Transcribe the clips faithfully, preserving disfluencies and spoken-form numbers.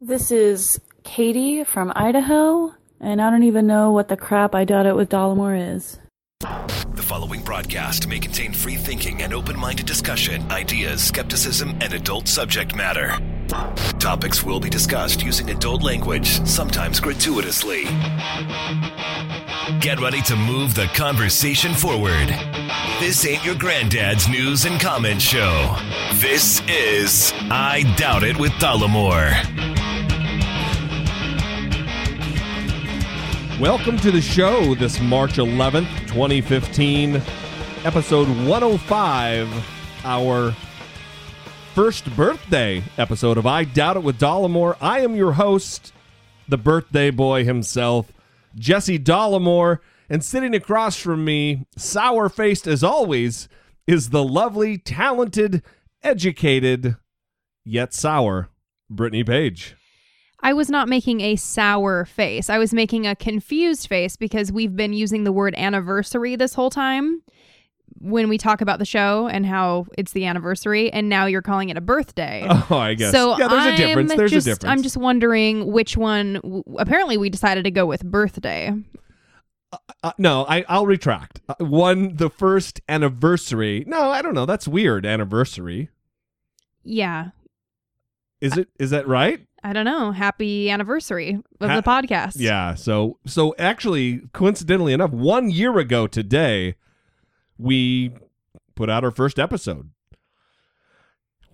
This is Katie from Idaho, and I don't even know what the crap I doubt it with Dollemore is. The following broadcast may contain free thinking and open-minded discussion, ideas, skepticism, and adult subject matter. Topics will be discussed using adult language, sometimes gratuitously. Get ready to move the conversation forward. This ain't your granddad's news and comment show. This is I Doubt It with Dollemore. Welcome to the show this March eleventh, twenty fifteen, episode one oh five, our first birthday episode of I Doubt It with Dollemore. I am your host, the birthday boy himself, Jesse Dollemore, and sitting across from me, sour-faced as always, is the lovely, talented, educated, yet sour, Brittany Page. I was not making a sour face. I was making a confused face because we've been using the word anniversary this whole time when we talk about the show and how it's the anniversary, and now you're calling it a birthday. Oh, I guess. So yeah, there's a difference. There's just, a difference. I'm just wondering which one. W- apparently, we decided to go with birthday. Uh, uh, no, I, I'll retract. Uh, one, the first anniversary. No, I don't know. That's weird. Anniversary. Yeah. Is it? Is that right? I don't know. Happy anniversary of ha- the podcast. Yeah. So, so actually, coincidentally enough, one year ago today, we put out our first episode.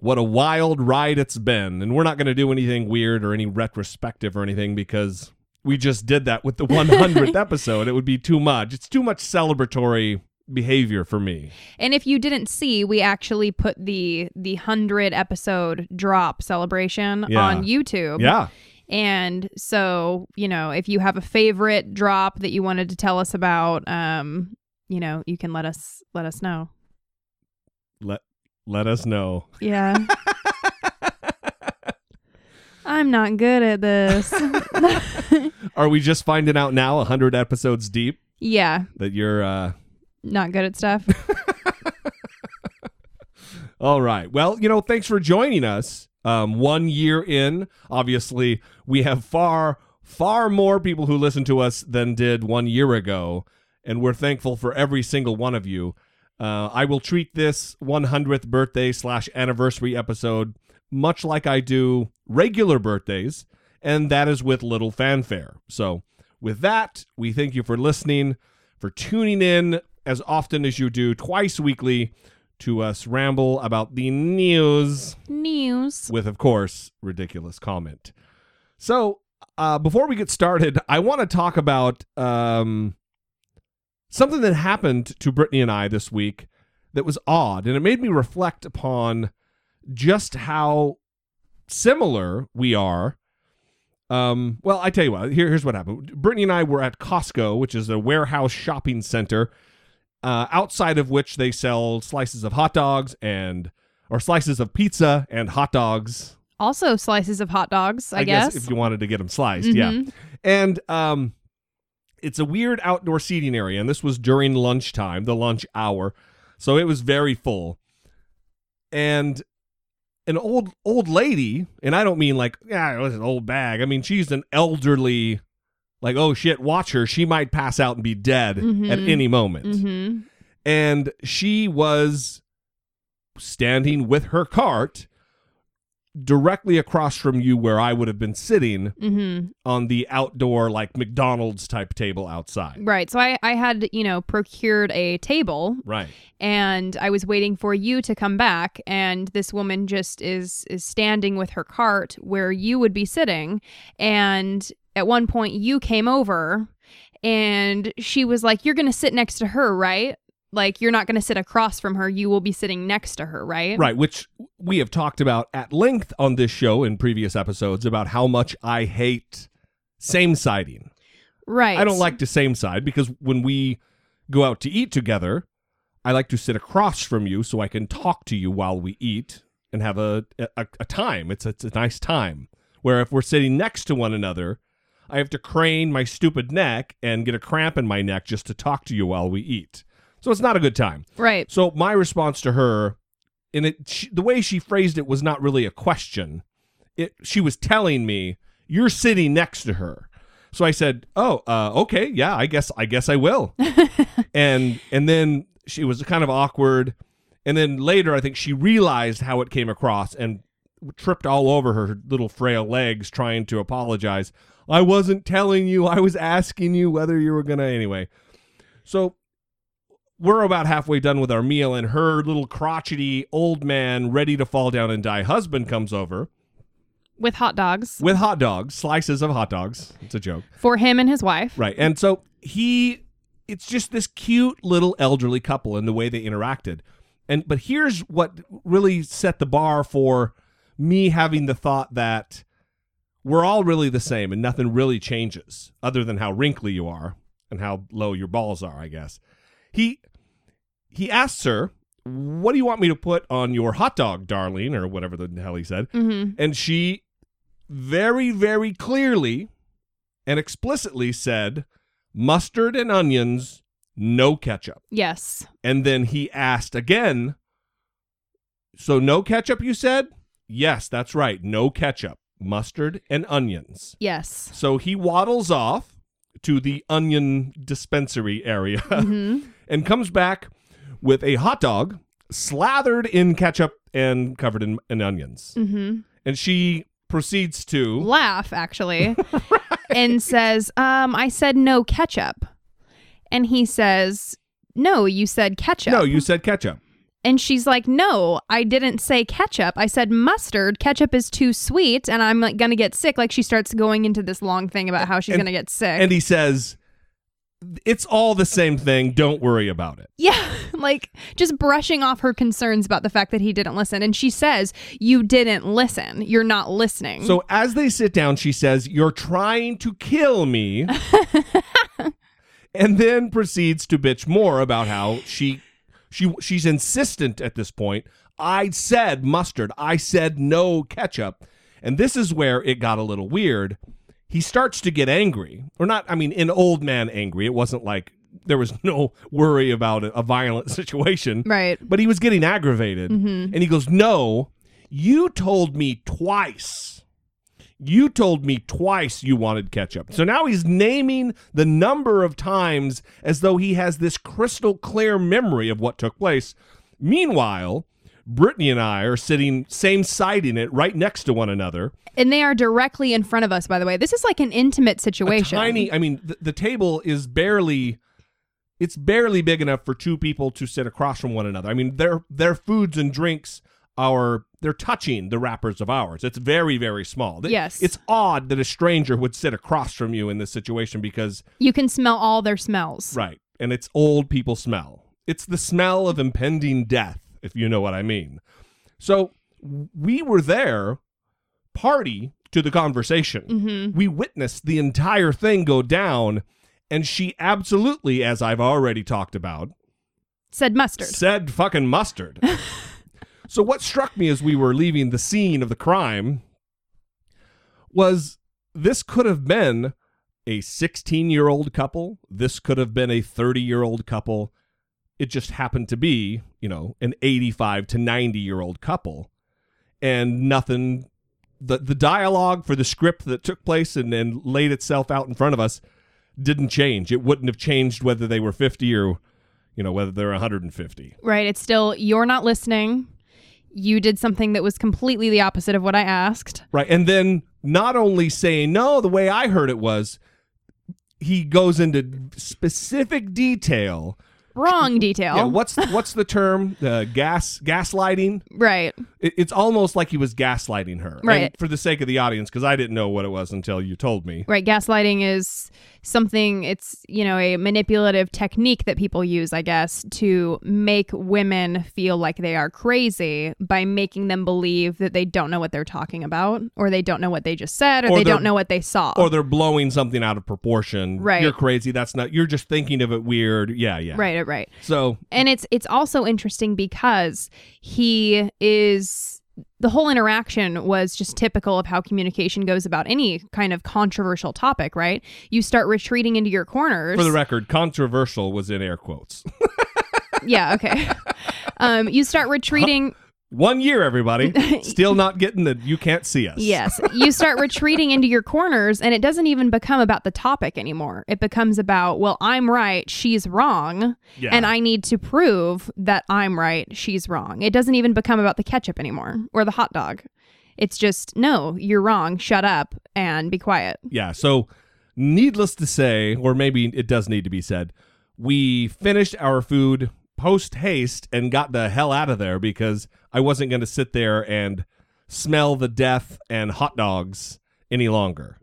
What a wild ride it's been. And we're not going to do anything weird or any retrospective or anything because we just did that with the one hundredth episode. It would be too much. It's too much celebratory behavior for me. And if you didn't see, we actually put the the one hundred episode drop celebration yeah. on YouTube. Yeah. And so, you know, if you have a favorite drop that you wanted to tell us about, um, you know, you can let us let us know. Let let us know. Yeah. I'm not good at this. Are we just finding out now one hundred episodes deep? Yeah. That you're uh not good at stuff. All right. Well, you know, thanks for joining us. Um, one year in, obviously, we have far, far more people who listen to us than did one year ago. And we're thankful for every single one of you. Uh, I will treat this one hundredth birthday slash anniversary episode much like I do regular birthdays. And that is with little fanfare. So with that, we thank you for listening, for tuning in as often as you do, twice weekly, to us ramble about the news. News. With, of course, ridiculous comment. So, uh, before we get started, I want to talk about um, something that happened to Brittany and I this week that was odd, and it made me reflect upon just how similar we are. Um, well, I tell you what, here, here's what happened. Brittany and I were at Costco, which is a warehouse shopping center, Uh, outside of which they sell slices of hot dogs and, or slices of pizza and hot dogs. Also slices of hot dogs, I, I guess. guess. If you wanted to get them sliced, mm-hmm. yeah. And um, it's a weird outdoor seating area, and this was during lunchtime, the lunch hour, so it was very full. And an old old lady, and I don't mean like, yeah, it was an old bag. I mean, she's an elderly. Like, oh, shit, watch her. She might pass out and be dead mm-hmm. at any moment. Mm-hmm. And she was standing with her cart directly across from you where I would have been sitting mm-hmm. on the outdoor, like, McDonald's type table outside. Right. So I, I had, you know, procured a table. Right. And I was waiting for you to come back. And this woman just is is standing with her cart where you would be sitting. And at one point, you came over and she was like, you're going to sit next to her, right? Like, you're not going to sit across from her. You will be sitting next to her, right? Right, which we have talked about at length on this show in previous episodes about how much I hate same siding. Right. I don't like to same side because when we go out to eat together, I like to sit across from you so I can talk to you while we eat and have a, a, a time. It's, it's a nice time. Where if we're sitting next to one another, I have to crane my stupid neck and get a cramp in my neck just to talk to you while we eat. So it's not a good time. Right. So my response to her, and it, she, the way she phrased it was not really a question. it, she was telling me, you're sitting next to her. So I said, oh, uh, okay, yeah, I guess I guess I will. and and then she was kind of awkward. And then later, I think she realized how it came across and tripped all over her little frail legs trying to apologize. I wasn't telling you. I was asking you whether you were going to anyway. So we're about halfway done with our meal, and her little crotchety old man ready to fall down and die husband comes over. With hot dogs. With hot dogs. Slices of hot dogs. It's a joke. For him and his wife. Right. And so he, it's just this cute little elderly couple and the way they interacted. And but here's what really set the bar for me having the thought that we're all really the same and nothing really changes other than how wrinkly you are and how low your balls are, I guess. He he asks her, what do you want me to put on your hot dog, darling, or whatever the hell he said? Mm-hmm. And she very, very clearly and explicitly said, mustard and onions, no ketchup. Yes. And then he asked again, so no ketchup, you said? Yes, that's right. No ketchup, mustard and onions. Yes. So he waddles off to the onion dispensary area mm-hmm. and comes back with a hot dog slathered in ketchup and covered in, in onions. Mm-hmm. And she proceeds to laugh, actually, right. and says, um, I said no ketchup. And he says, no, you said ketchup. No, you said ketchup. And she's like, no, I didn't say ketchup. I said mustard. Ketchup is too sweet, and I'm like going to get sick. Like, she starts going into this long thing about how she's going to get sick. And he says, it's all the same thing. Don't worry about it. Yeah. Like, just brushing off her concerns about the fact that he didn't listen. And she says, you didn't listen. You're not listening. So as they sit down, she says, you're trying to kill me. And then proceeds to bitch more about how she she she's insistent at this point. I said mustard. I said no ketchup. And this is where it got a little weird. He starts to get angry. Or not, I mean, an old man angry. It wasn't like there was no worry about a, a violent situation. Right. But he was getting aggravated. Mm-hmm. And he goes, no, you told me twice. You told me twice you wanted ketchup. So now he's naming the number of times as though he has this crystal clear memory of what took place. Meanwhile, Brittany and I are sitting same side in it right next to one another. And they are directly in front of us, by the way. This is like an intimate situation. A tiny, I mean, the, the table is barely, it's barely big enough for two people to sit across from one another. I mean, their their foods and drinks are... They're touching the wrappers of ours. It's very, very small. Yes. It's odd that a stranger would sit across from you in this situation because... You can smell all their smells. Right. And it's old people smell. It's the smell of impending death, if you know what I mean. So we were there, party to the conversation. Mm-hmm. We witnessed the entire thing go down, and she absolutely, as I've already talked about... Said mustard. Said fucking mustard. So what struck me as we were leaving the scene of the crime was this could have been a sixteen-year-old couple. This could have been a thirty-year-old couple. It just happened to be, you know, an eighty-five to ninety-year-old couple. And nothing, the, the dialogue for the script that took place and, and laid itself out in front of us didn't change. It wouldn't have changed whether they were fifty or, you know, whether they're one hundred fifty. Right. It's still, you're not listening. You did something that was completely the opposite of what I asked. Right. And then not only saying no, the way I heard it was, he goes into specific detail. Wrong detail. Yeah, what's what's the term? Uh, gas gaslighting? Right. It, it's almost like he was gaslighting her. Right. And for the sake of the audience, because I didn't know what it was until you told me. Right. Gaslighting is something, it's, you know, a manipulative technique that people use, I guess, to make women feel like they are crazy by making them believe that they don't know what they're talking about, or they don't know what they just said, or, or they don't know what they saw. Or they're blowing something out of proportion. Right. You're crazy. That's not, you're just thinking of it weird. Yeah, yeah. Right. Right. So, and it's it's also interesting because he is, the whole interaction was just typical of how communication goes about any kind of controversial topic, right? You start retreating into your corners. For the record, controversial was in air quotes. Yeah, okay. Um, you start retreating. One year, everybody. Still not getting the you can't see us. Yes. You start retreating into your corners, and it doesn't even become about the topic anymore. It becomes about, well, I'm right, she's wrong, yeah. and I need to prove that I'm right, she's wrong. It doesn't even become about the ketchup anymore or the hot dog. It's just, no, you're wrong, shut up, and be quiet. Yeah, so needless to say, or maybe it does need to be said, we finished our food post-haste and got the hell out of there because I wasn't going to sit there and smell the death and hot dogs any longer.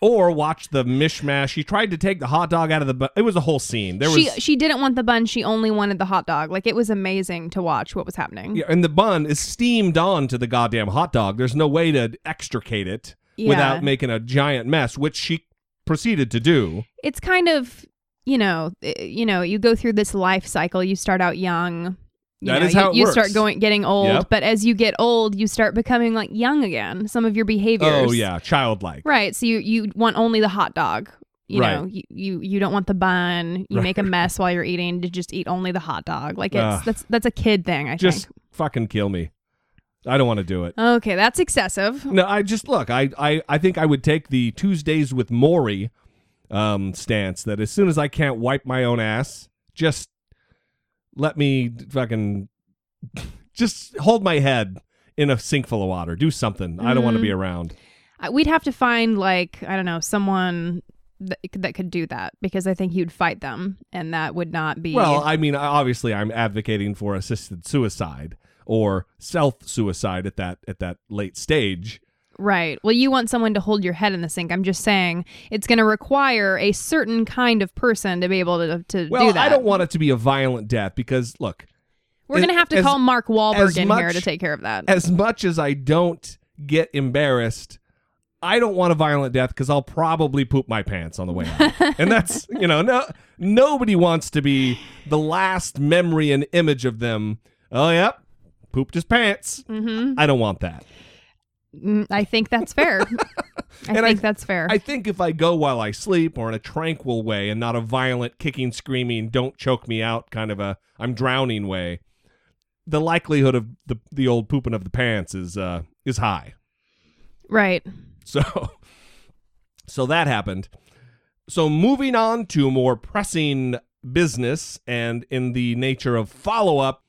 Or watch the mishmash. She tried to take the hot dog out of the bun. It was a whole scene. There was she, she didn't want the bun. She only wanted the hot dog. Like, it was amazing to watch what was happening. Yeah, and the bun is steamed on to the goddamn hot dog. There's no way to extricate it yeah. without making a giant mess, which she proceeded to do. It's kind of, you know, you know, you go through this life cycle. You start out young. You that know, is how you, it you works. start going, getting old, yep. but as you get old, you start becoming like young again. Some of your behaviors. Oh yeah, childlike. Right. So you, you want only the hot dog. You right. know, you, you you don't want the bun. You right. make a mess while you're eating to just eat only the hot dog. Like it's uh, that's that's a kid thing. I just think. Just fucking kill me. I don't want to do it. Okay, that's excessive. No, I just look. I I I think I would take the Tuesdays with Maury um, stance that as soon as I can't wipe my own ass, just. Let me fucking just hold my head in a sink full of water. Do something. Mm-hmm. I don't want to be around. We'd have to find, like, I don't know, someone that, that could do that because I think you'd fight them and that would not be. Well, I mean, obviously I'm advocating for assisted suicide or self-suicide at that at that late stage. Right. Well, you want someone to hold your head in the sink. I'm just saying it's going to require a certain kind of person to be able to, to well, do that. Well, I don't want it to be a violent death because, look. We're going to have to as, call Mark Wahlberg in much, here to take care of that. As much as I don't get embarrassed, I don't want a violent death because I'll probably poop my pants on the way out. And that's, you know, no nobody wants to be the last memory and image of them. Oh, yep. Pooped his pants. Mm-hmm. I don't want that. I think that's fair. I and think I, that's fair. I think if I go while I sleep or in a tranquil way and not a violent kicking, screaming, don't choke me out kind of a I'm drowning way, the likelihood of the, the old pooping of the pants is uh, is high. Right. So, so that happened. So moving on to more pressing business and in the nature of follow-up,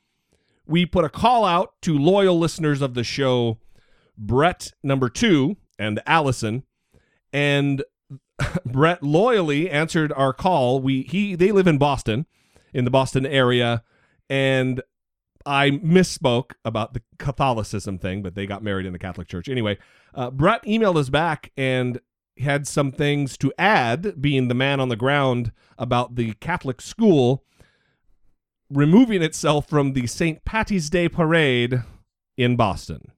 we put a call out to loyal listeners of the show Brett, number two, and Allison, and Brett loyally answered our call. We he they live in Boston, in the Boston area, and I misspoke about the Catholicism thing, but they got married in the Catholic Church. Anyway, uh, Brett emailed us back and had some things to add, being the man on the ground, about the Catholic school removing itself from the Saint Patty's Day parade in Boston.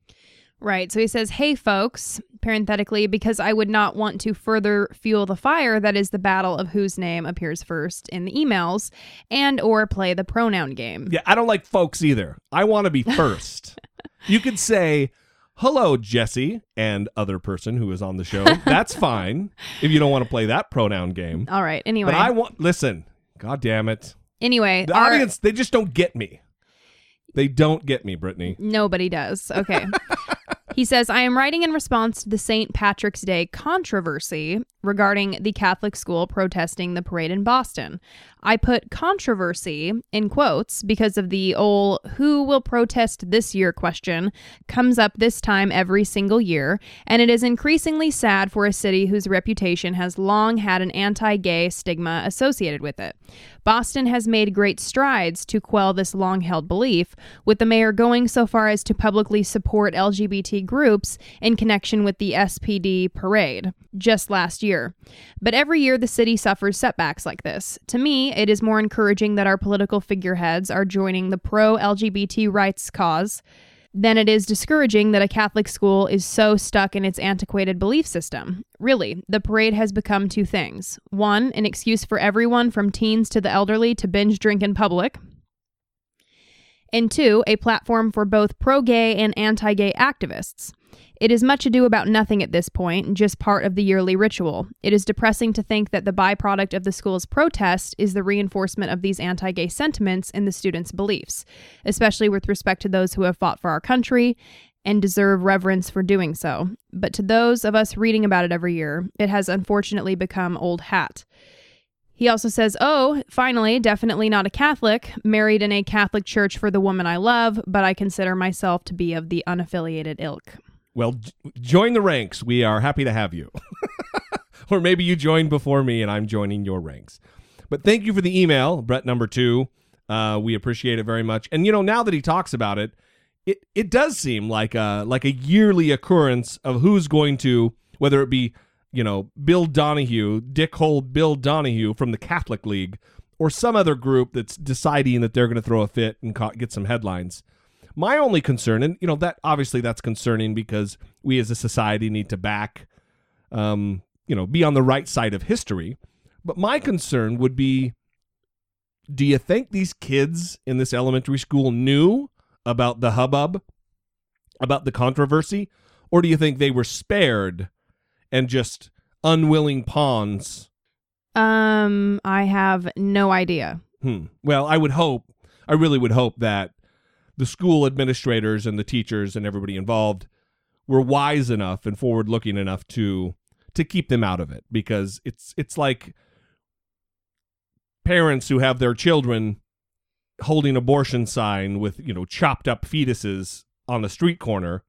Right. So he says, hey, folks, parenthetically, because I would not want to further fuel the fire that is the battle of whose name appears first in the emails and or play the pronoun game. Yeah, I don't like folks either. I want to be first. You could say, hello, Jesse and other person who is on the show. That's fine if you don't want to play that pronoun game. All right. Anyway. But I want, listen, God damn it. Anyway. The our... audience, they just don't get me. They don't get me, Brittany. Nobody does. Okay. He says, I am writing in response to the Saint Patrick's Day controversy regarding the Catholic school protesting the parade in Boston. I put controversy in quotes because of the old who will protest this year question comes up this time every single year, and it is increasingly sad for a city whose reputation has long had an anti-gay stigma associated with it. Boston has made great strides to quell this long-held belief, with the mayor going so far as to publicly support L G B T groups in connection with the S P D parade just last year. But every year the city suffers setbacks like this. To me, it is more encouraging that our political figureheads are joining the pro-L G B T rights cause than it is discouraging that a Catholic school is so stuck in its antiquated belief system. Really, the parade has become two things. One, an excuse for everyone from teens to the elderly to binge drink in public. and two, a platform for both pro-gay and anti-gay activists. It is much ado about nothing at this point, just part of the yearly ritual. It is depressing to think that the byproduct of the school's protest is the reinforcement of these anti-gay sentiments in the students' beliefs, especially with respect to those who have fought for our country and deserve reverence for doing so. But to those of us reading about it every year, it has unfortunately become old hat. He also says, oh, finally, definitely not a Catholic, married in a Catholic church for the woman I love, but I consider myself to be of the unaffiliated ilk. Well, j- join the ranks. We are happy to have you. Or maybe you joined before me and I'm joining your ranks. But thank you for the email, Brett number two. Uh, we appreciate it very much. And, you know, now that he talks about it, it, it does seem like a, like a yearly occurrence of who's going to, whether it be, you know, Bill Donahue, dickhole Bill Donahue from the Catholic League, or some other group that's deciding that they're going to throw a fit and ca- get some headlines. My only concern, and, you know, that obviously that's concerning because we as a society need to back, um, you know, be on the right side of history. But my concern would be, do you think these kids in this elementary school knew about the hubbub, about the controversy, or do you think they were spared and just unwilling pawns? Um, I have no idea. Hmm. Well, I would hope, I really would hope that the school administrators and the teachers and everybody involved were wise enough and forward-looking enough to to keep them out of it, because it's it's like parents who have their children holding abortion sign with, you know, chopped up fetuses on the street corner,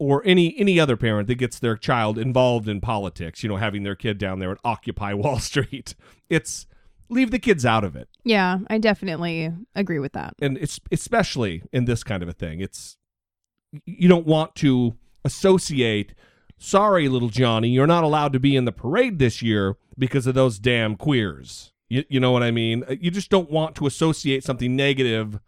or any any other parent that gets their child involved in politics, you know, having their kid down there at Occupy Wall Street. It's leave the kids out of it. Yeah, I definitely agree with that. And it's especially in this kind of a thing. It's you don't want to associate, sorry, little Johnny, you're not allowed to be in the parade this year because of those damn queers. You, you know what I mean? You just don't want to associate something negative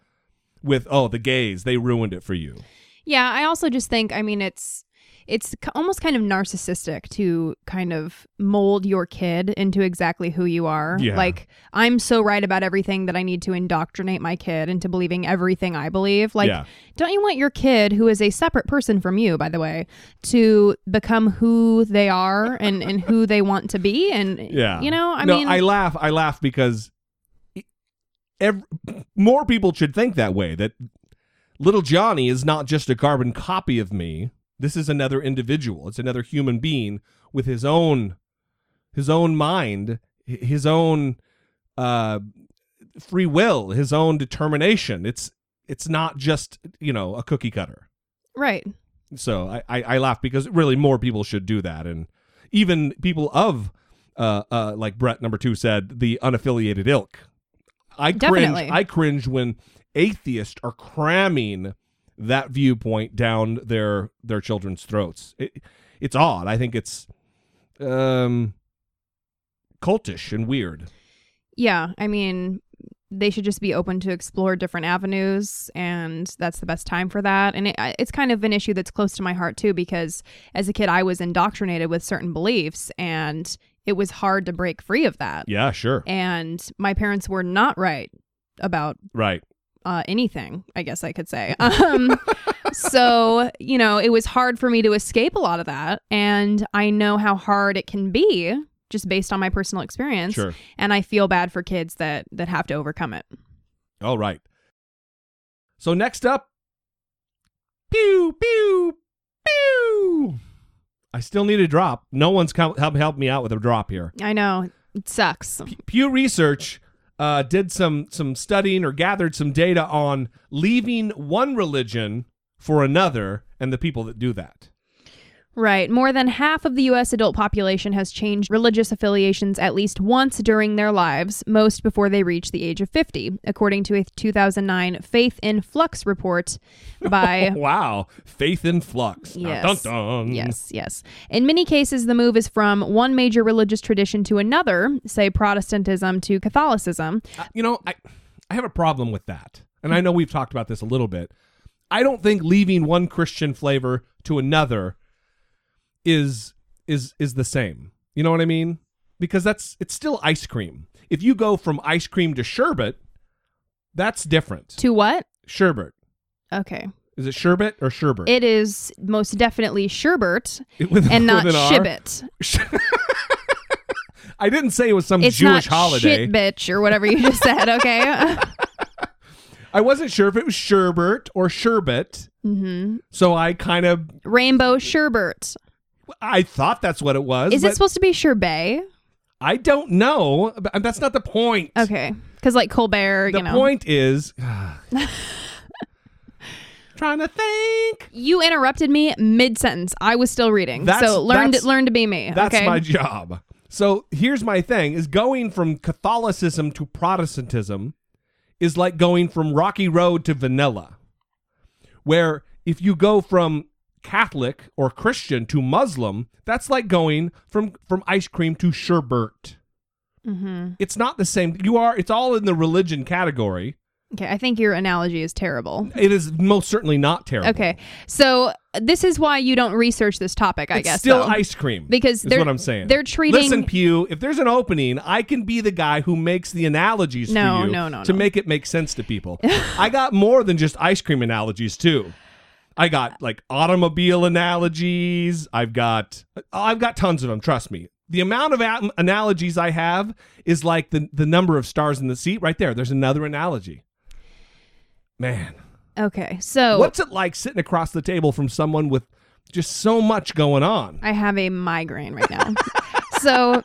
with, oh, the gays, they ruined it for you. Yeah, I also just think, I mean, it's it's almost kind of narcissistic to kind of mold your kid into exactly who you are. Yeah. Like, I'm so right about everything that I need to indoctrinate my kid into believing everything I believe. Like, yeah. Don't you want your kid, who is a separate person from you, by the way, to become who they are and, and who they want to be? And, yeah. you know, I no, mean... I laugh, I laugh because every, more people should think that way, that little Johnny is not just a carbon copy of me. This is another individual. It's another human being with his own his own mind, his own uh, free will, his own determination. It's it's not just, you know, a cookie cutter. Right. So I, I, I laugh because really more people should do that. And even people of, uh, uh, like Brett number two said, the unaffiliated ilk. I cringe, I cringe when atheists are cramming that viewpoint down their their children's throats. It, it's odd. I think it's um, cultish and weird. Yeah, I mean, they should just be open to explore different avenues, and that's the best time for that. And it, it's kind of an issue that's close to my heart, too, because as a kid, I was indoctrinated with certain beliefs, and it was hard to break free of that. Yeah, sure. And my parents were not right about... Right. Uh, anything, I guess I could say. Um, so, you know, it was hard for me to escape a lot of that. And I know how hard it can be just based on my personal experience. Sure. And I feel bad for kids that, that have to overcome it. All right. So next up, pew, pew, pew. I still need a drop. No one's come, help, helped me out with a drop here. I know. It sucks. P- Pew Research... Uh, did some some studying or gathered some data on leaving one religion for another and the people that do that. Right. More than half of the U S adult population has changed religious affiliations at least once during their lives, most before they reach the age of fifty, according to a two thousand nine Faith in Flux report by... Oh, wow. Faith in Flux. Yes. Dun, dun, dun. Yes, yes. In many cases, the move is from one major religious tradition to another, say Protestantism to Catholicism. Uh, you know, I, I have a problem with that. And I know we've talked about this a little bit. I don't think leaving one Christian flavor to another is is is the same. You know what I mean? Because that's it's still ice cream. If you go from ice cream to sherbet, That's different. To what? Sherbert. Okay. Is it sherbet or sherbert? It is most definitely sherbert with, and not an shibbet. I didn't say it was some it's Jewish holiday. It's not shit bitch or whatever you just said, okay? I wasn't sure if it was sherbert or sherbet. Mm-hmm. So I kind of... Rainbow sherbet. I thought that's what it was. Is it supposed to be sherbet? I don't know. But that's not the point. Okay. Because like Colbert, the you know. The point is... Trying to think. You interrupted me mid-sentence. I was still reading. That's, so learn to, learn to be me. That's okay? My job. So here's my thing, is going from Catholicism to Protestantism is like going from Rocky Road to Vanilla, where if you go from Catholic or Christian to Muslim, that's like going from, from ice cream to sherbet. Mm-hmm. It's not the same. You are. It's all in the religion category. Okay, I think your analogy is terrible. It is most certainly not terrible. Okay, so this is why you don't research this topic, I it's guess. Still though. Ice cream, because is what I'm saying. They're treating. Listen, Pew. If there's an opening, I can be the guy who makes the analogies no, for you no, no, to no. make it make sense to people. I got more than just ice cream analogies too. I got like automobile analogies. I've got I've got tons of them. Trust me. The amount of a- analogies I have is like the the number of stars in the seat right there. There's another analogy. Man. Okay, so... What's it like sitting across the table from someone with just so much going on? I have a migraine right now. So...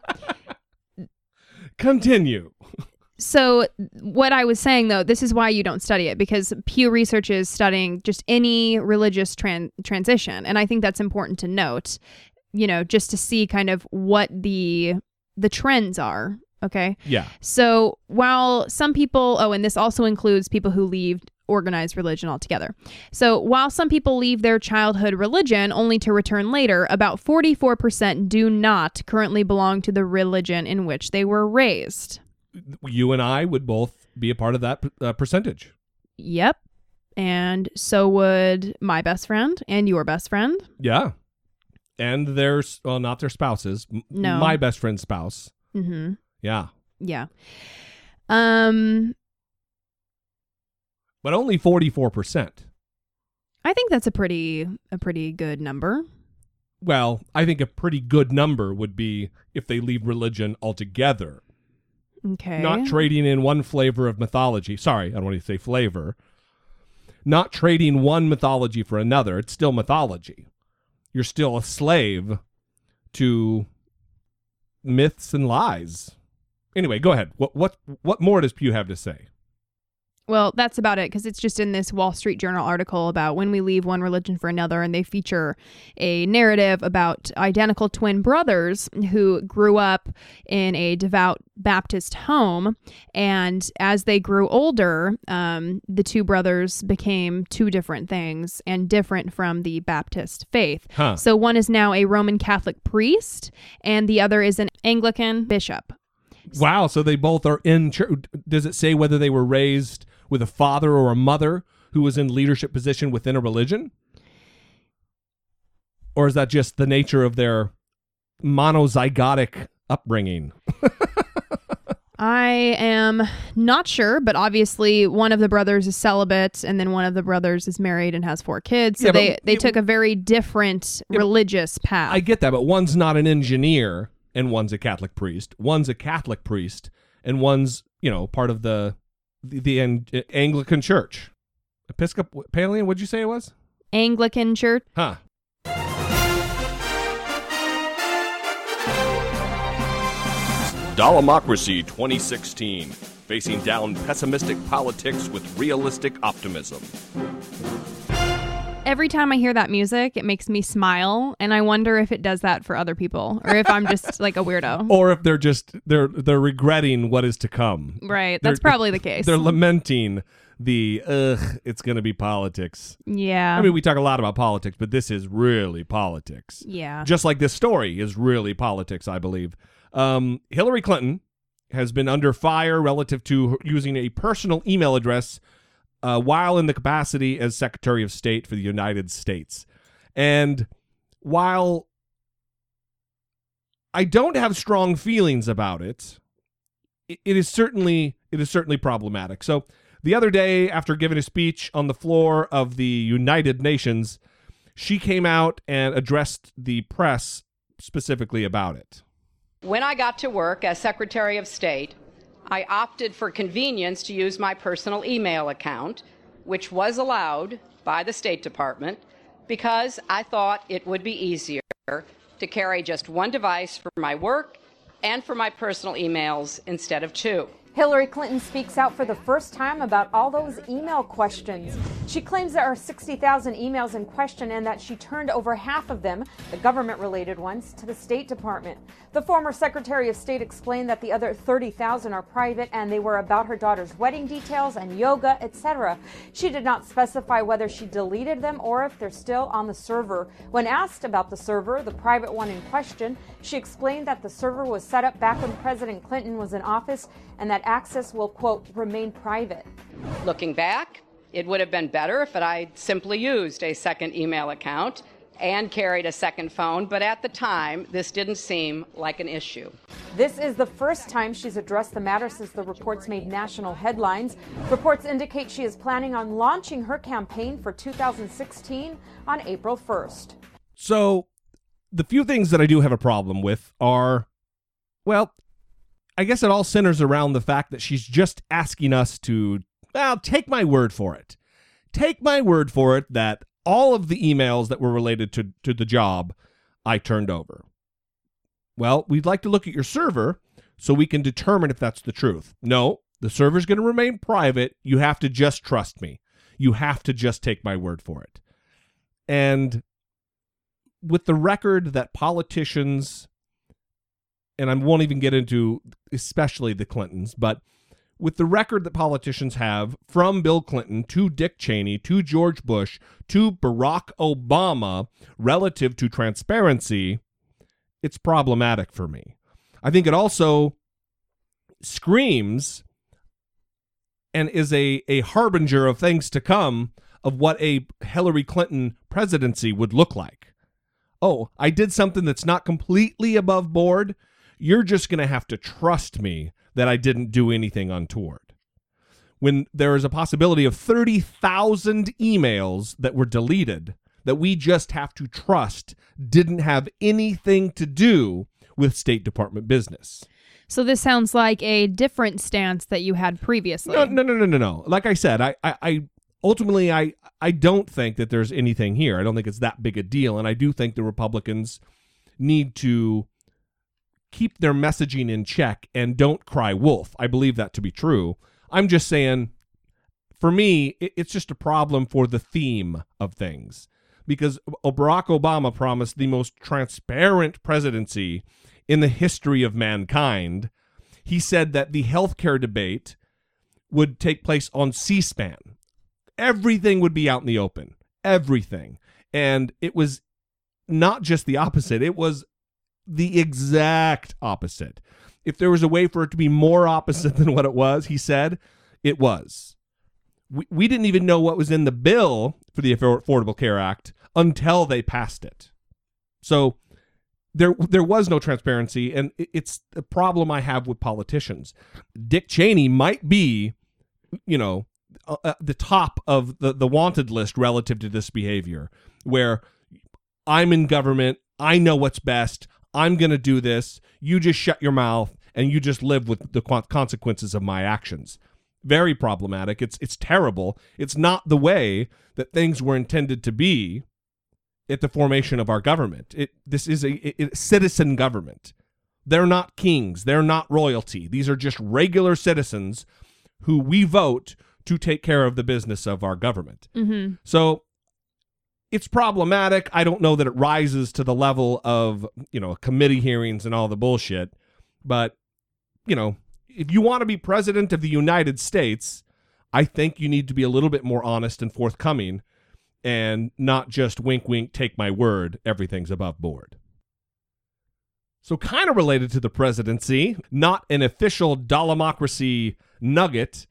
Continue. So what I was saying, though, this is why you don't study it, because Pew Research is studying just any religious tran- transition. And I think that's important to note, you know, just to see kind of what the the trends are. Okay? Yeah. So while some people... Oh, and this also includes people who leave... organized religion altogether. So while some people leave their childhood religion only to return later, about forty-four percent do not currently belong to the religion in which they were raised. You and I would both be a part of that uh, percentage. Yep. And so would my best friend and your best friend. Yeah. And their, well, not their spouses. M- no. My best friend's spouse. Mm-hmm. Yeah. Yeah. Um... But only forty-four percent. I think that's a pretty a pretty good number. Well, I think a pretty good number would be if they leave religion altogether. Okay. Not trading in one flavor of mythology. Sorry, I don't want to say flavor. Not trading one mythology for another. It's still mythology. You're still a slave to myths and lies. Anyway, go ahead. What what what more does Pew have to say? Well, that's about it, because it's just in this Wall Street Journal article about when we leave one religion for another, and they feature a narrative about identical twin brothers who grew up in a devout Baptist home, and as they grew older, um, the two brothers became two different things and different from the Baptist faith. Huh. So one is now a Roman Catholic priest, and the other is an Anglican bishop. Wow, so they both are in church. Does it say whether they were raised with a father or a mother who was in leadership position within a religion? Or is that just the nature of their monozygotic upbringing? I am not sure, but obviously one of the brothers is celibate, and then one of the brothers is married and has four kids. So yeah, they, they it, took a very different it, religious path. I get that, but one's not an engineer. And one's a Catholic priest. One's a Catholic priest, and one's, you know, part of the the, the Ang- Anglican Church. Episcopalian? What'd you say it was? Anglican Church. Huh. Dollemocracy twenty sixteen: facing down pessimistic politics with realistic optimism. Every time I hear that music, it makes me smile, and I wonder if it does that for other people, or if I'm just like a weirdo, or if they're just they're they're regretting what is to come. Right, that's they're, probably the case. They're lamenting the ugh, it's going to be politics. Yeah, I mean, we talk a lot about politics, but this is really politics. Yeah, just like this story is really politics, I believe. Um, Hillary Clinton has been under fire relative to using a personal email address. Uh, while in the capacity as Secretary of State for the United States. And while I don't have strong feelings about it, it, it is certainly it is certainly problematic. So The other day, after giving a speech on the floor of the United Nations, she came out and addressed the press specifically about it. When I got to work as Secretary of State, I opted for convenience to use my personal email account, which was allowed by the State Department, because I thought it would be easier to carry just one device for my work and for my personal emails instead of two. Hillary Clinton speaks out for the first time about all those email questions. She claims there are sixty thousand emails in question and that she turned over half of them, the government-related ones, to the State Department. The former Secretary of State explained that the other thirty thousand are private and they were about her daughter's wedding details and yoga, et cetera. She did not specify whether she deleted them or if they're still on the server. When asked about the server, the private one in question, she explained that the server was set up back when President Clinton was in office and that access will, quote, remain private. Looking back, it would have been better if I simply used a second email account and carried a second phone, but at the time, this didn't seem like an issue. This is the first time she's addressed the matter since the reports made national headlines. Reports indicate she is planning on launching her campaign for two thousand sixteen on April first. So, the few things that I do have a problem with are, well, I guess it all centers around the fact that she's just asking us to, well, take my word for it. Take my word for it that all of the emails that were related to, to the job I turned over. Well, we'd like to look at your server so we can determine if that's the truth. No, the server's going to remain private. You have to just trust me. You have to just take my word for it. And with the record that politicians... and I won't even get into especially the Clintons, but with the record that politicians have from Bill Clinton to Dick Cheney to George Bush to Barack Obama relative to transparency, it's problematic for me. I think it also screams and is a, a harbinger of things to come of what a Hillary Clinton presidency would look like. Oh, I did something that's not completely above board. You're just going to have to trust me that I didn't do anything untoward. When there is a possibility of thirty thousand emails that were deleted that we just have to trust didn't have anything to do with State Department business. So this sounds like a different stance that you had previously. No, no, no, no, no, no. Like I said, I, I, I ultimately, I, I don't think that there's anything here. I don't think it's that big a deal. And I do think the Republicans need to keep their messaging in check and don't cry wolf. I believe that to be true. I'm just saying, for me, it's just a problem for the theme of things, because Barack Obama promised the most transparent presidency in the history of mankind. He said that the healthcare debate would take place on C-SPAN. Everything would be out in the open, everything. And it was not just the opposite. It was the exact opposite. If there was a way for it to be more opposite than what it was, he said, it was. We, we didn't even know what was in the bill for the Affordable Care Act until they passed it. So there, there was no transparency, and it's a problem I have with politicians. Dick Cheney might be, you know, uh, the top of the, the wanted list relative to this behavior, where I'm in government, I know what's best, I'm going to do this. You just shut your mouth and you just live with the consequences of my actions. Very problematic. It's it's terrible. It's not the way that things were intended to be at the formation of our government. It this is a it, it, citizen government. They're not kings. They're not royalty. These are just regular citizens who we vote to take care of the business of our government. Mm-hmm. So it's problematic. I don't know that it rises to the level of, you know, committee hearings and all the bullshit. But, you know, if you want to be president of the United States, I think you need to be a little bit more honest and forthcoming and not just wink, wink, take my word, everything's above board. So kind of related to the presidency, not an official Dollemocracy nugget,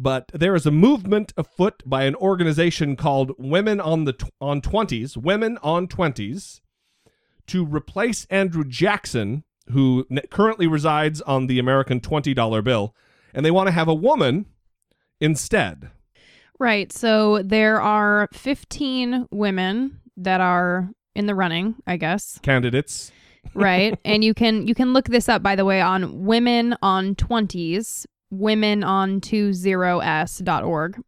but there is a movement afoot by an organization called Women on the on twenties, Women on twenties, to replace Andrew Jackson, who currently resides on the American twenty dollar bill, and they want to have a woman instead. Right. So there are fifteen women that are in the running, I guess. Candidates. Right. And you can you can look this up, by the way, on Women on twenties, women on twenty s dot org.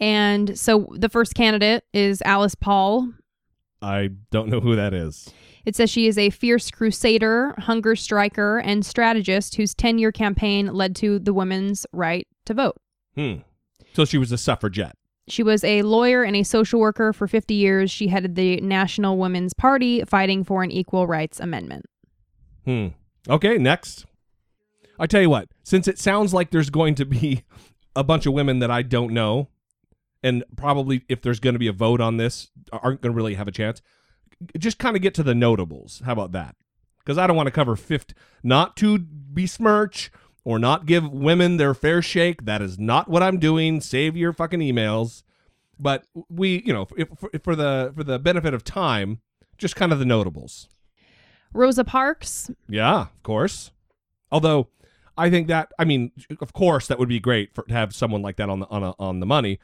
And so the first candidate is Alice Paul. I don't know who that is. It says she is a fierce crusader, hunger striker, and strategist whose ten-year campaign led to the women's right to vote. Hmm. So she was a suffragette. She was a lawyer and a social worker for fifty years. She headed the National Women's Party, fighting for an equal rights amendment. Hmm. Okay, next. I tell you what, since it sounds like there's going to be a bunch of women that I don't know, and probably if there's going to be a vote on this, aren't going to really have a chance, just kind of get to the notables. How about that? Because I don't want to cover fifty, not to besmirch or not give women their fair shake. That is not what I'm doing. Save your fucking emails. But we, you know, if, if for the for the benefit of time, just kind of the notables. Rosa Parks. Yeah, of course. Although I think that, I mean, of course, that would be great for, to have someone like that on the on a, on the money.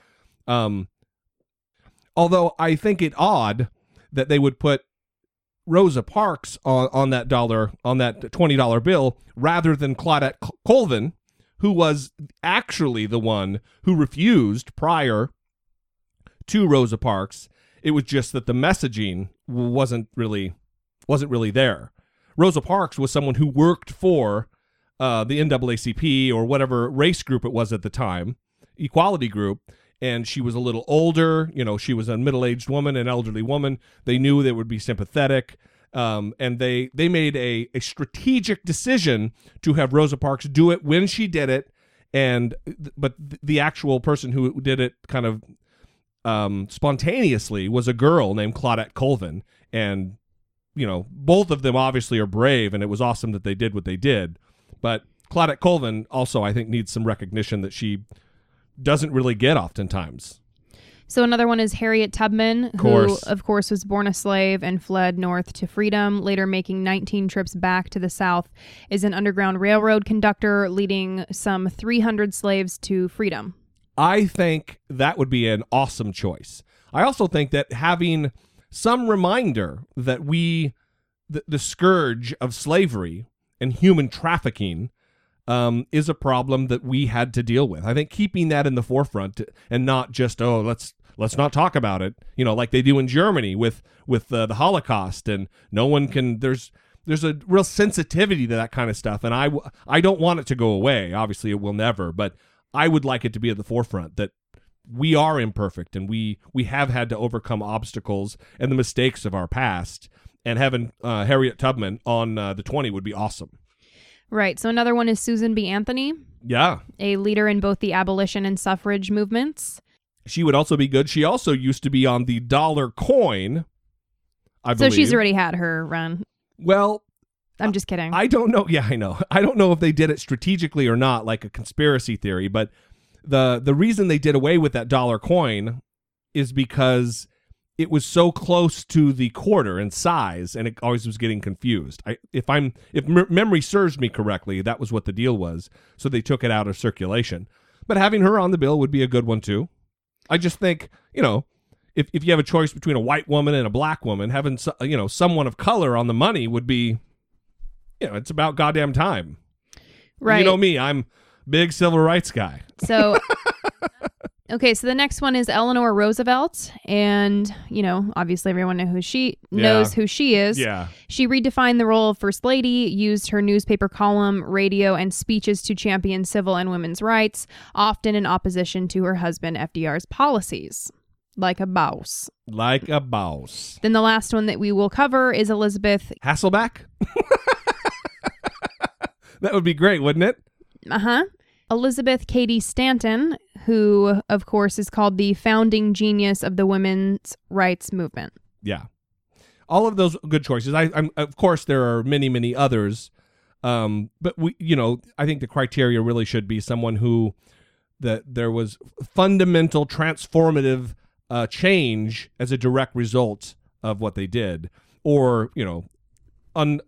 Um, although I think it odd that they would put Rosa Parks on, on that dollar, on that twenty dollar bill, rather than Claudette Colvin, who was actually the one who refused prior to Rosa Parks. It was just that the messaging wasn't really wasn't really there. Rosa Parks was someone who worked for uh, the N double A C P or whatever race group it was at the time, equality group. And she was a little older, you know, she was a middle-aged woman, an elderly woman. They knew they would be sympathetic. Um, and they they made a, a strategic decision to have Rosa Parks do it when she did it. And but the actual person who did it kind of um, spontaneously was a girl named Claudette Colvin. And, you know, both of them obviously are brave, and it was awesome that they did what they did. But Claudette Colvin also, I think, needs some recognition that she doesn't really get oftentimes. So another one is Harriet Tubman, of who of course was born a slave and fled north to freedom, later making nineteen trips back to the South as an Underground Railroad conductor, leading some three hundred slaves to freedom. I think that would be an awesome choice. I also think that having some reminder that we, the, the scourge of slavery and human trafficking, Um, is a problem that we had to deal with. I think keeping that in the forefront and not just, oh, let's let's not talk about it, you know, like they do in Germany with with uh, the Holocaust, and no one can. There's there's a real sensitivity to that kind of stuff, and I I don't want it to go away. Obviously, it will never, but I would like it to be at the forefront that we are imperfect and we we have had to overcome obstacles and the mistakes of our past. And having uh, Harriet Tubman on uh, the twenty would be awesome. Right. So another one is Susan B. Anthony. Yeah. A leader in both the abolition and suffrage movements. She would also be good. She also used to be on the dollar coin, I believe. So she's already had her run. Well, I'm just kidding. I don't know. Yeah, I know. I don't know if they did it strategically or not, like a conspiracy theory. But the the reason they did away with that dollar coin is because it was so close to the quarter in size, and it always was getting confused. I, if I'm, if m- memory serves me correctly, that was what the deal was. So they took it out of circulation. But having her on the bill would be a good one too. I just think, you know, if if you have a choice between a white woman and a black woman, having so, you know someone of color on the money would be, you know, it's about goddamn time. Right. You know me, I'm big civil rights guy. So. Okay, so the next one is Eleanor Roosevelt, and, you know, obviously everyone know who she knows yeah. who she is. Yeah. She redefined the role of First Lady, used her newspaper column, radio, and speeches to champion civil and women's rights, often in opposition to her husband F D R's policies. Like a boss. Like a boss. Then the last one that we will cover is Elizabeth Hasselbeck. That would be great, wouldn't it? Uh-huh. Elizabeth Cady Stanton, who, of course, is called the founding genius of the women's rights movement. Yeah. All of those good choices. I, I'm, of course, there are many, many others. Um, but, we, you know, I think the criteria really should be someone who that there was fundamental transformative uh, change as a direct result of what they did, or, you know, un,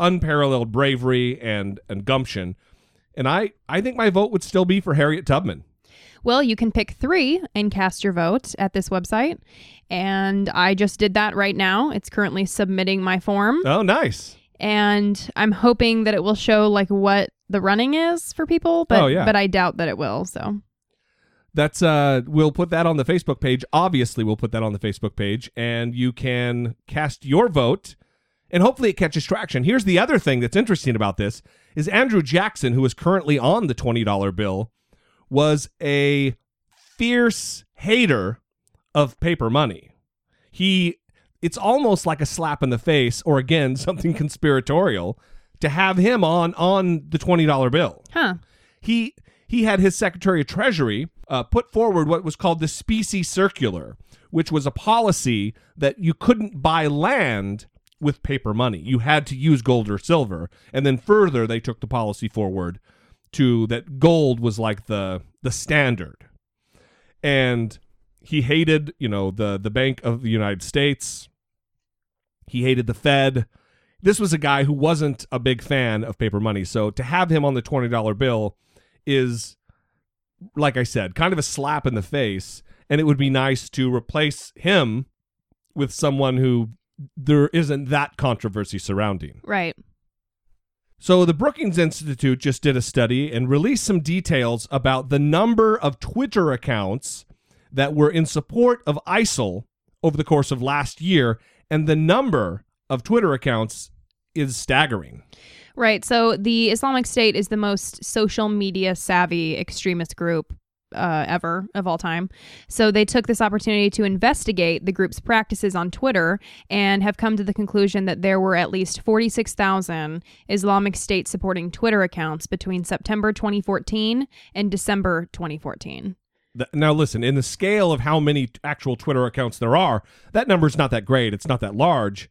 unparalleled bravery and, and gumption. And I, I think my vote would still be for Harriet Tubman. Well, you can pick three and cast your vote at this website. And I just did that right now. It's currently submitting my form. Oh, nice. And I'm hoping that it will show like what the running is for people, but, oh, yeah. but I doubt that it will. So that's uh, we'll put that on the Facebook page. Obviously, we'll put that on the Facebook page, and you can cast your vote, and hopefully it catches traction. Here's the other thing that's interesting about this is Andrew Jackson, who is currently on the twenty dollar bill, was a fierce hater of paper money. He It's almost like a slap in the face, or again, something conspiratorial, to have him on on the twenty dollar bill. Huh. He he had his Secretary of Treasury uh, put forward what was called the Specie Circular, which was a policy that you couldn't buy land with paper money. You had to use gold or silver. And then further, they took the policy forward to that gold was like the the standard. And he hated, you know, the the Bank of the United States. He hated the Fed. This was a guy who wasn't a big fan of paper money. So to have him on the twenty dollar bill is, like I said, kind of a slap in the face. And it would be nice to replace him with someone who there isn't that controversy surrounding. Right. So the Brookings Institute just did a study and released some details about the number of Twitter accounts that were in support of ISIL over the course of last year. And the number of Twitter accounts is staggering. Right. So the Islamic State is the most social media savvy extremist group uh, ever of all time. So they took this opportunity to investigate the group's practices on Twitter and have come to the conclusion that there were at least forty-six thousand Islamic State supporting Twitter accounts between September twenty fourteen and December twenty fourteen. Now, listen, in the scale of how many actual Twitter accounts there are, that number's not that great. It's not that large.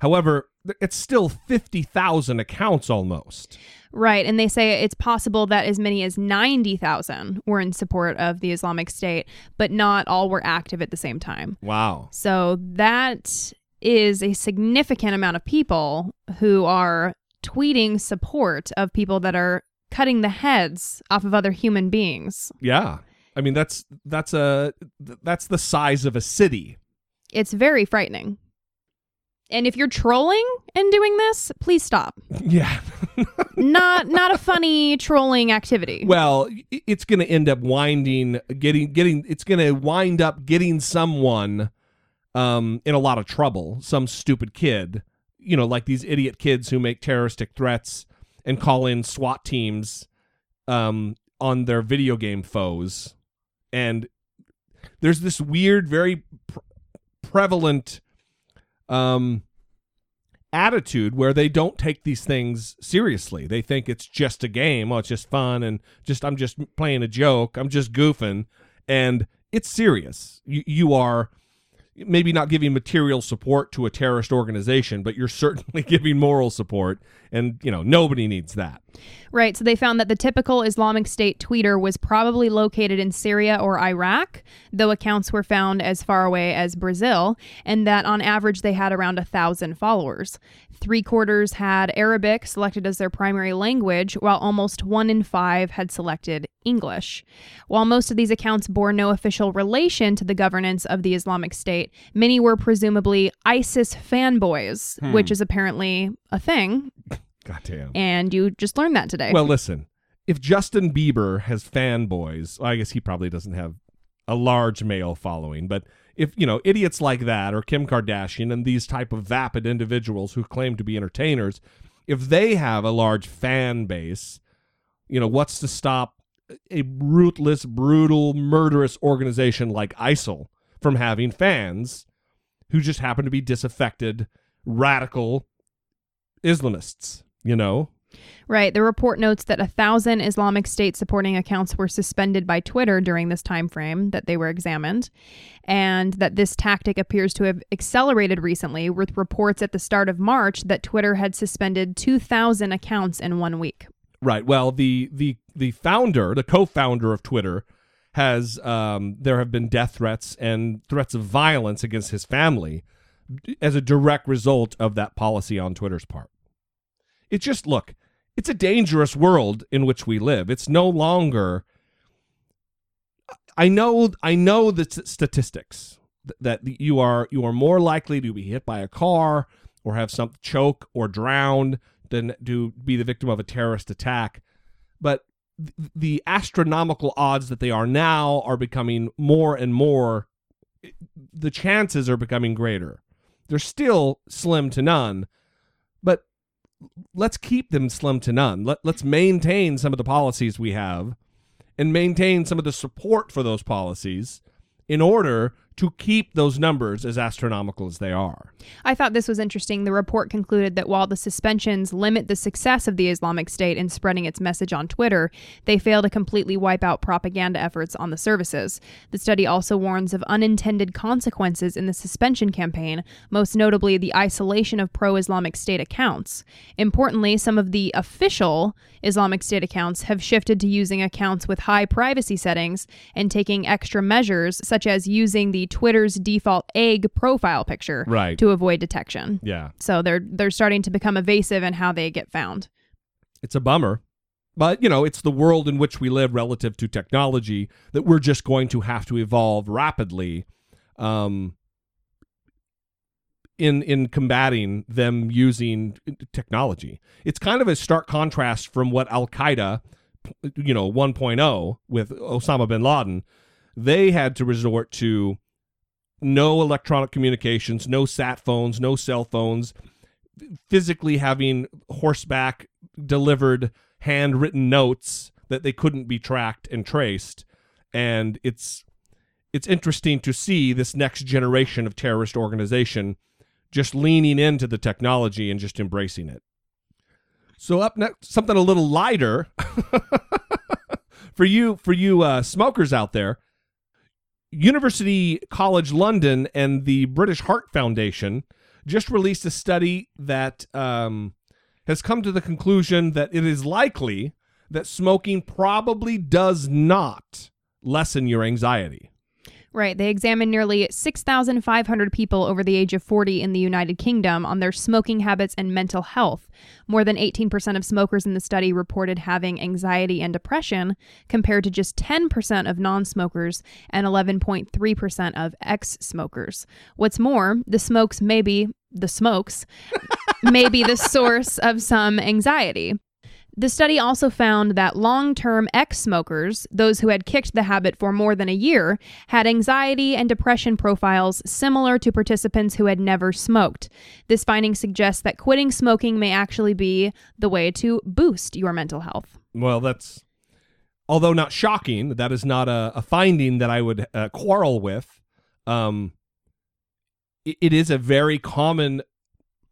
However, it's still fifty thousand accounts almost. Right. And they say it's possible that as many as ninety thousand were in support of the Islamic State, but not all were active at the same time. Wow. So that is a significant amount of people who are tweeting support of people that are cutting the heads off of other human beings. Yeah. I mean, that's that's a that's the size of a city. It's very frightening. And if you're trolling and doing this, please stop. Yeah. not not a funny trolling activity. Well, it's going to end up winding getting getting it's going to wind up getting someone um, in a lot of trouble. Some stupid kid, you know, like these idiot kids who make terroristic threats and call in SWAT teams um, on their video game foes. And there's this weird, very pre- prevalent um, attitude where they don't take these things seriously. They think it's just a game. Oh, it's just fun. And just I'm just playing a joke. I'm just goofing. And it's serious. You, you are maybe not giving material support to a terrorist organization, but you're certainly giving moral support. And, you know, nobody needs that. Right. So they found that the typical Islamic State tweeter was probably located in Syria or Iraq, though accounts were found as far away as Brazil, and that on average they had around a thousand followers. Three quarters had Arabic selected as their primary language, while almost one in five had selected English. While most of these accounts bore no official relation to the governance of the Islamic State, many were presumably ISIS fanboys, hmm. which is apparently a thing. Goddamn. And you just learned that today. Well, listen, if Justin Bieber has fanboys, well, I guess he probably doesn't have a large male following, but if, you know, idiots like that or Kim Kardashian and these type of vapid individuals who claim to be entertainers, if they have a large fan base, you know, what's to stop a ruthless, brutal, murderous organization like ISIL from having fans who just happen to be disaffected, radical Islamists? You know? Right. The report notes that a thousand Islamic State supporting accounts were suspended by Twitter during this time frame that they were examined, and that this tactic appears to have accelerated recently, with reports at the start of March that Twitter had suspended two thousand accounts in one week. Right. Well, the the the founder, the co-founder of Twitter, has um, there have been death threats and threats of violence against his family as a direct result of that policy on Twitter's part. It's just, look, it's a dangerous world in which we live. It's no longer I know I know the statistics that you are you are more likely to be hit by a car or have some choke or drowned than to be the victim of a terrorist attack. But the astronomical odds that they are now are becoming more and more. The chances are becoming greater. They're still slim to none, but let's keep them slim to none. Let, let's maintain some of the policies we have and maintain some of the support for those policies in order to keep those numbers as astronomical as they are. I thought this was interesting. The report concluded that while the suspensions limit the success of the Islamic State in spreading its message on Twitter, they fail to completely wipe out propaganda efforts on the services. The study also warns of unintended consequences in the suspension campaign, most notably the isolation of pro-Islamic State accounts. Importantly, some of the official Islamic State accounts have shifted to using accounts with high privacy settings and taking extra measures, such as using the Twitter's default egg profile picture right. to avoid detection. Yeah. So they're they're starting to become evasive in how they get found. It's a bummer. But, you know, it's the world in which we live relative to technology that we're just going to have to evolve rapidly um, in, in combating them using technology. It's kind of a stark contrast from what Al-Qaeda, you know, one point oh with Osama bin Laden, they had to resort to no electronic communications, no sat phones, no cell phones, physically having horseback delivered handwritten notes that they couldn't be tracked and traced. And it's it's interesting to see this next generation of terrorist organization just leaning into the technology and just embracing it. So up next, something a little lighter for you for you uh, smokers out there. University College London and the British Heart Foundation just released a study that um, has come to the conclusion that it is likely that smoking probably does not lessen your anxiety. Right. They examined nearly six thousand five hundred people over the age of forty in the United Kingdom on their smoking habits and mental health. More than eighteen percent of smokers in the study reported having anxiety and depression, compared to just ten percent of non-smokers and eleven point three percent of ex-smokers. What's more, the smokes may be, the smokes may be the source of some anxiety. The study also found that long-term ex-smokers, those who had kicked the habit for more than a year, had anxiety and depression profiles similar to participants who had never smoked. This finding suggests that quitting smoking may actually be the way to boost your mental health. Well, that's, although not shocking, that is not a, a finding that I would uh, quarrel with. Um, it, it is a very common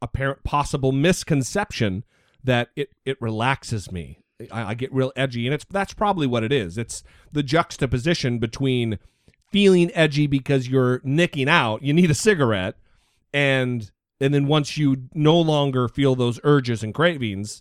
apparent possible misconception that it, it relaxes me. I, I get real edgy, and it's that's probably what it is. It's the juxtaposition between feeling edgy because you're nicking out, you need a cigarette, and and then once you no longer feel those urges and cravings,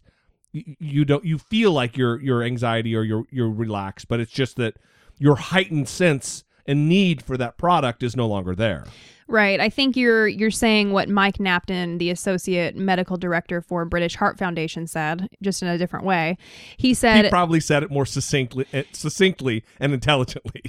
you, you don't you feel like your your anxiety or your you're relaxed, but it's just that your heightened sense and need for that product is no longer there. Right. I think you're you're saying what Mike Knapton, the associate medical director for British Heart Foundation, said, just in a different way. He said... He probably said it more succinctly, succinctly and intelligently.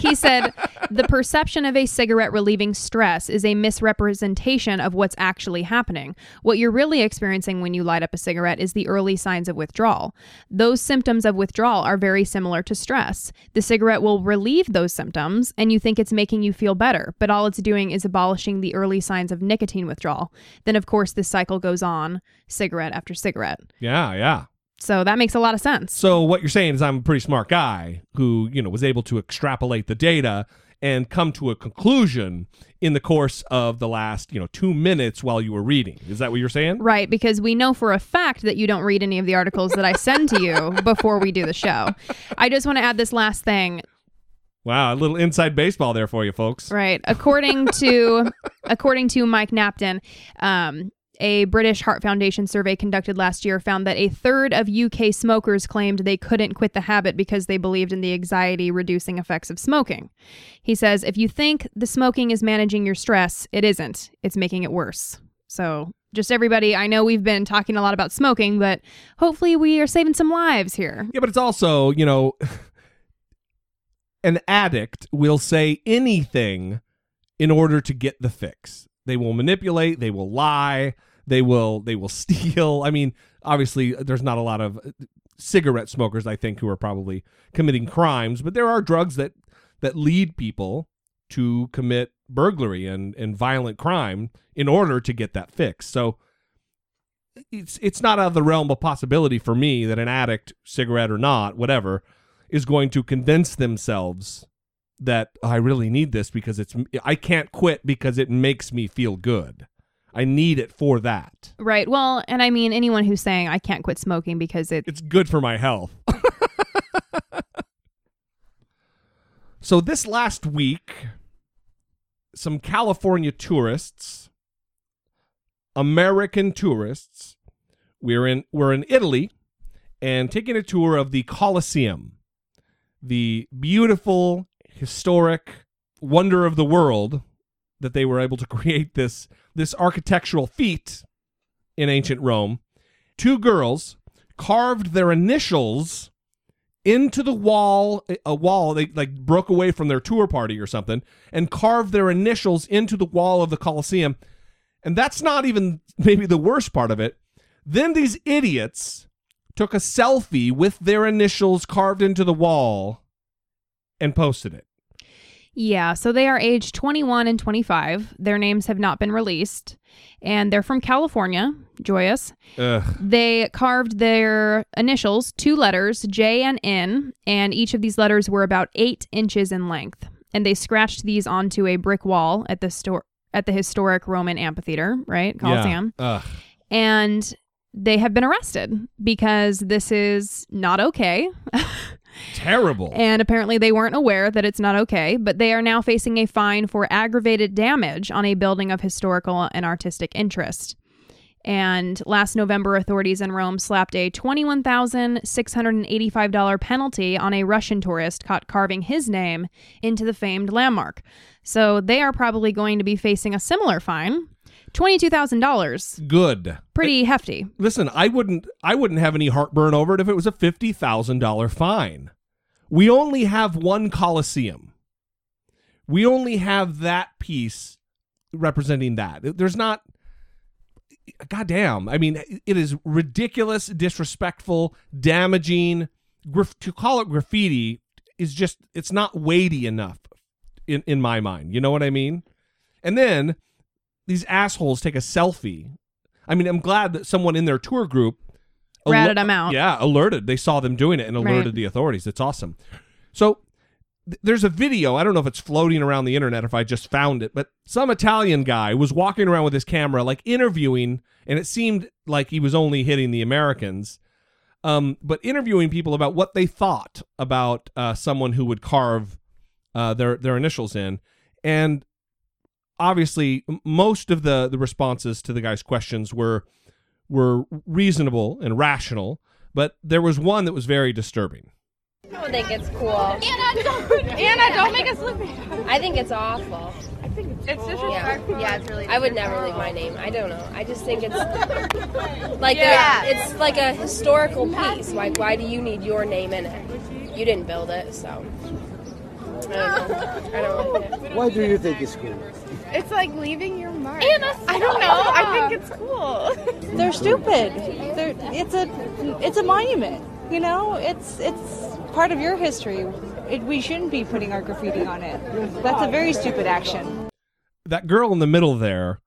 He said, the perception of a cigarette relieving stress is a misrepresentation of what's actually happening. What you're really experiencing when you light up a cigarette is the early signs of withdrawal. Those symptoms of withdrawal are very similar to stress. The cigarette will relieve those symptoms, and you think it's making you feel better, but all it's doing is abolishing the early signs of nicotine withdrawal. Then, of course, this cycle goes on, cigarette after cigarette. Yeah, yeah. So that makes a lot of sense. So what you're saying is I'm a pretty smart guy who, you know, was able to extrapolate the data and come to a conclusion in the course of the last, you know, two minutes while you were reading. Is that what you're saying? Right, because we know for a fact that you don't read any of the articles that I send to you before we do the show. I just want to add this last thing. Wow, a little inside baseball there for you, folks. Right. According to according to Mike Knapton, um, a British Heart Foundation survey conducted last year found that a third of U K smokers claimed they couldn't quit the habit because they believed in the anxiety-reducing effects of smoking. He says, if you think the smoking is managing your stress, it isn't. It's making it worse. So just everybody, I know we've been talking a lot about smoking, but hopefully we are saving some lives here. Yeah, but it's also, you know... an addict will say anything in order to get the fix. They will manipulate, they will lie, they will they will steal. I mean, obviously, there's not a lot of cigarette smokers, I think, who are probably committing crimes, but there are drugs that that lead people to commit burglary and, and violent crime in order to get that fix. So it's it's not out of the realm of possibility for me that an addict, cigarette or not, whatever, is going to convince themselves that oh, I really need this because it's I can't quit because it makes me feel good. I need it for that. Right. Well, and I mean, anyone who's saying I can't quit smoking because it it's good for my health. So this last week, some California tourists, American tourists, we're in we're in Italy and taking a tour of the Colosseum, the beautiful, historic wonder of the world that they were able to create this this architectural feat in ancient Rome. Two girls carved their initials into the wall, a wall, they like broke away from their tour party or something, and carved their initials into the wall of the Colosseum. And that's not even maybe the worst part of it. Then these idiots took a selfie with their initials carved into the wall and posted it. Yeah, so they are aged twenty-one and twenty-five. Their names have not been released. And they're from California, joyous. Ugh. They carved their initials, two letters, J and N, and each of these letters were about eight inches in length. And they scratched these onto a brick wall at the store at the historic Roman amphitheater, right? Colosseum. Yeah. And they have been arrested because this is not okay. Terrible. And apparently they weren't aware that it's not okay, but they are now facing a fine for aggravated damage on a building of historical and artistic interest. And last November, authorities in Rome slapped a twenty-one thousand six hundred eighty-five dollars penalty on a Russian tourist caught carving his name into the famed landmark. So they are probably going to be facing a similar fine. twenty-two thousand dollars. Good. Pretty it, hefty. Listen, I wouldn't I wouldn't have any heartburn over it if it was a fifty thousand dollars fine. We only have one Colosseum. We only have that piece representing that. There's not... Goddamn. I mean, it is ridiculous, disrespectful, damaging. Graf- to call it graffiti is just... It's not weighty enough in, in my mind. You know what I mean? And then... These assholes take a selfie. I mean, I'm glad that someone in their tour group... Al- ratted them out. Yeah, alerted. They saw them doing it and alerted right. the authorities. It's awesome. So th- there's a video. I don't know if it's floating around the internet or if I just found it, but some Italian guy was walking around with his camera, like interviewing, and it seemed like he was only hitting the Americans, um, but interviewing people about what they thought about uh, someone who would carve uh, their, their initials in. And... Obviously, most of the, the responses to the guy's questions were were reasonable and rational, but there was one that was very disturbing. I don't think it's cool. Anna, don't, Anna, don't make us look bad. I think it's awful. I think it's, it's disrespectful. Yeah. yeah, it's really. I would never leave my name. I don't know. I just think it's like yeah. it's like a historical piece. Like, why do you need your name in it? You didn't build it, so. I don't know. I don't like it. Why do you think it's cool? It's like leaving your mark. Anna, I don't know. I think it's cool. They're stupid. They're, it's a it's a monument. You know, it's it's part of your history. It, we shouldn't be putting our graffiti on it. That's a very stupid action. That girl in the middle there,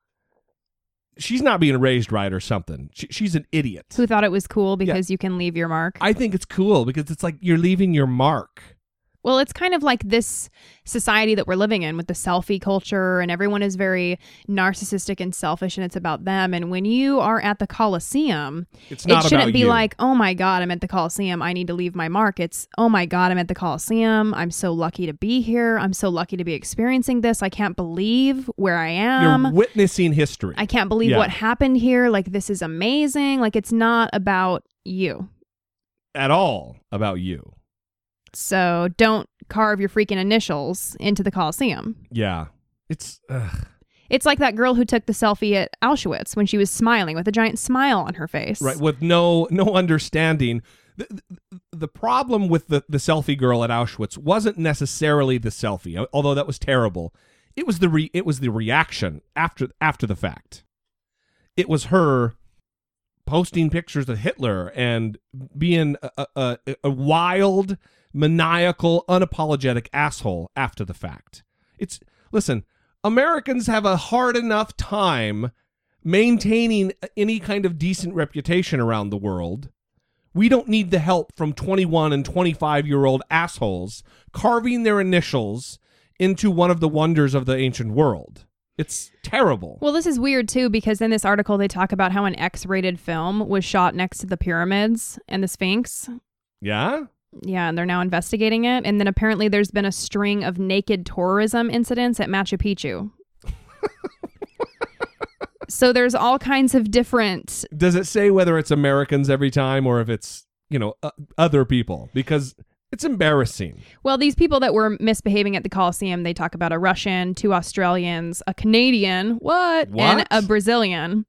she's not being raised right or something. She, she's an idiot. Who thought it was cool because yeah. you can leave your mark? I think it's cool because it's like you're leaving your mark. Well, it's kind of like this society that we're living in with the selfie culture, and everyone is very narcissistic and selfish, and it's about them. And when you are at the Colosseum, it shouldn't be you. Like, oh, my God, I'm at the Colosseum. I need to leave my mark. It's, oh, my God, I'm at the Colosseum. I'm so lucky to be here. I'm so lucky to be experiencing this. I can't believe where I am. You're witnessing history. I can't believe yeah. what happened here. Like, this is amazing. Like, it's not about you. At all about you. So don't carve your freaking initials into the Colosseum. Yeah. It's ugh. It's like that girl who took the selfie at Auschwitz when she was smiling with a giant smile on her face. Right. With no no understanding. The, the problem with the, the selfie girl at Auschwitz wasn't necessarily the selfie, although that was terrible. It was the re, it was the reaction after after the fact. It was her posting pictures of Hitler and being a, a, a wild, maniacal, unapologetic asshole after the fact. It's listen, Americans have a hard enough time maintaining any kind of decent reputation around the world. We don't need the help from twenty-one and twenty-five-year-old assholes carving their initials into one of the wonders of the ancient world. It's terrible. Well, this is weird, too, because in this article, they talk about how an X-rated film was shot next to the pyramids and the Sphinx. Yeah? Yeah, and they're now investigating it. And then apparently there's been a string of naked tourism incidents at Machu Picchu. So there's all kinds of different... Does it say whether it's Americans every time or if it's, you know, uh, other people? Because... It's embarrassing. Well, these people that were misbehaving at the Colosseum, they talk about a Russian, two Australians, a Canadian, what? what? and a Brazilian.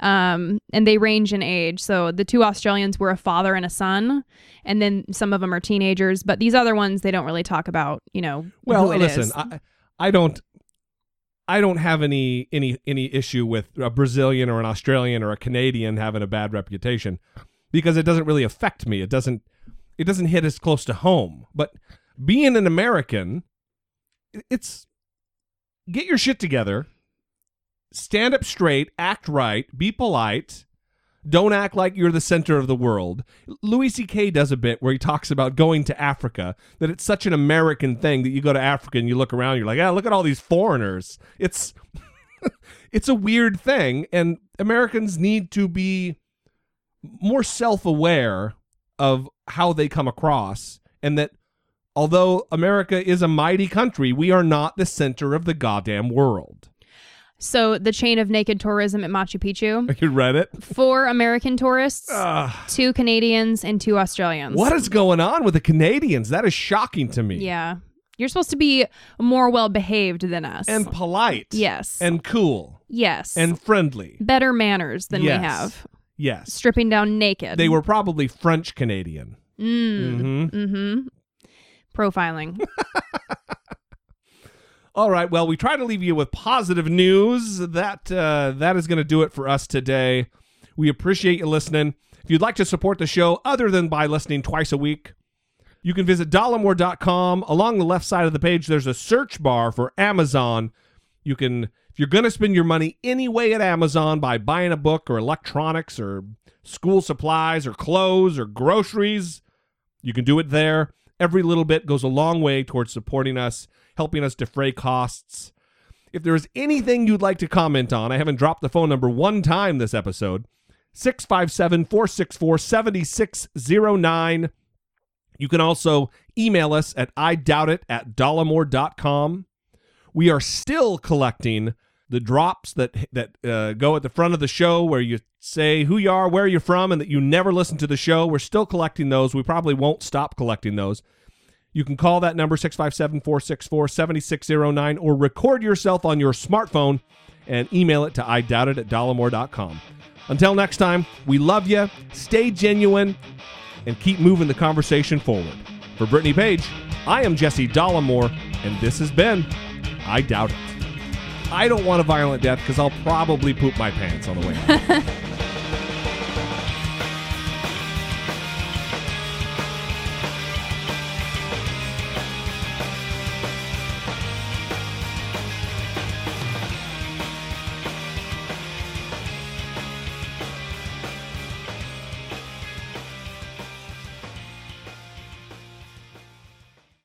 Um, and they range in age. So the two Australians were a father and a son, and then some of them are teenagers. But these other ones, they don't really talk about, you know, well, who it listen, is. I, I don't... I don't have any any any issue with a Brazilian or an Australian or a Canadian having a bad reputation because it doesn't really affect me. It doesn't... It doesn't hit as close to home, but being an American, it's get your shit together, stand up straight, act right, be polite, don't act like you're the center of the world. Louis C K does a bit where he talks about going to Africa, that it's such an American thing that you go to Africa and you look around, you're like, ah, look at all these foreigners. It's it's a weird thing, and Americans need to be more self-aware of how they come across, and that although America is a mighty country, we are not the center of the goddamn world. So the chain of naked tourism at Machu Picchu. You read it? Four American tourists, uh, two Canadians, and two Australians. What is going on with the Canadians? That is shocking to me. Yeah. You're supposed to be more well-behaved than us. And polite. Yes. And cool. Yes. And friendly. Better manners than yes. we have. Yes. Stripping down naked. They were probably French Canadian. Mm. Mm-hmm. Mm-hmm. Profiling. All right. Well, we try to leave you with positive news. That uh, that is going to do it for us today. We appreciate you listening. If you'd like to support the show other than by listening twice a week, you can visit dollemore dot com. Along the left side of the page, there's a search bar for Amazon. You can... If you're going to spend your money anyway at Amazon by buying a book or electronics or school supplies or clothes or groceries, you can do it there. Every little bit goes a long way towards supporting us, helping us defray costs. If there is anything you'd like to comment on, I haven't dropped the phone number one time this episode, six five seven, four six four, seven six zero nine. You can also email us at I doubt it at dollemore dot com. We are still collecting the drops that that uh, go at the front of the show where you say who you are, where you're from, and that you never listen to the show. We're still collecting those. We probably won't stop collecting those. You can call that number, six five seven, four six four, seven six zero nine, or record yourself on your smartphone and email it to I doubt it at dollemore dot com. Until next time, we love you, stay genuine, and keep moving the conversation forward. For Brittany Page, I am Jesse Dollemore, and this has been... I doubt it. I don't want a violent death because I'll probably poop my pants on the way out.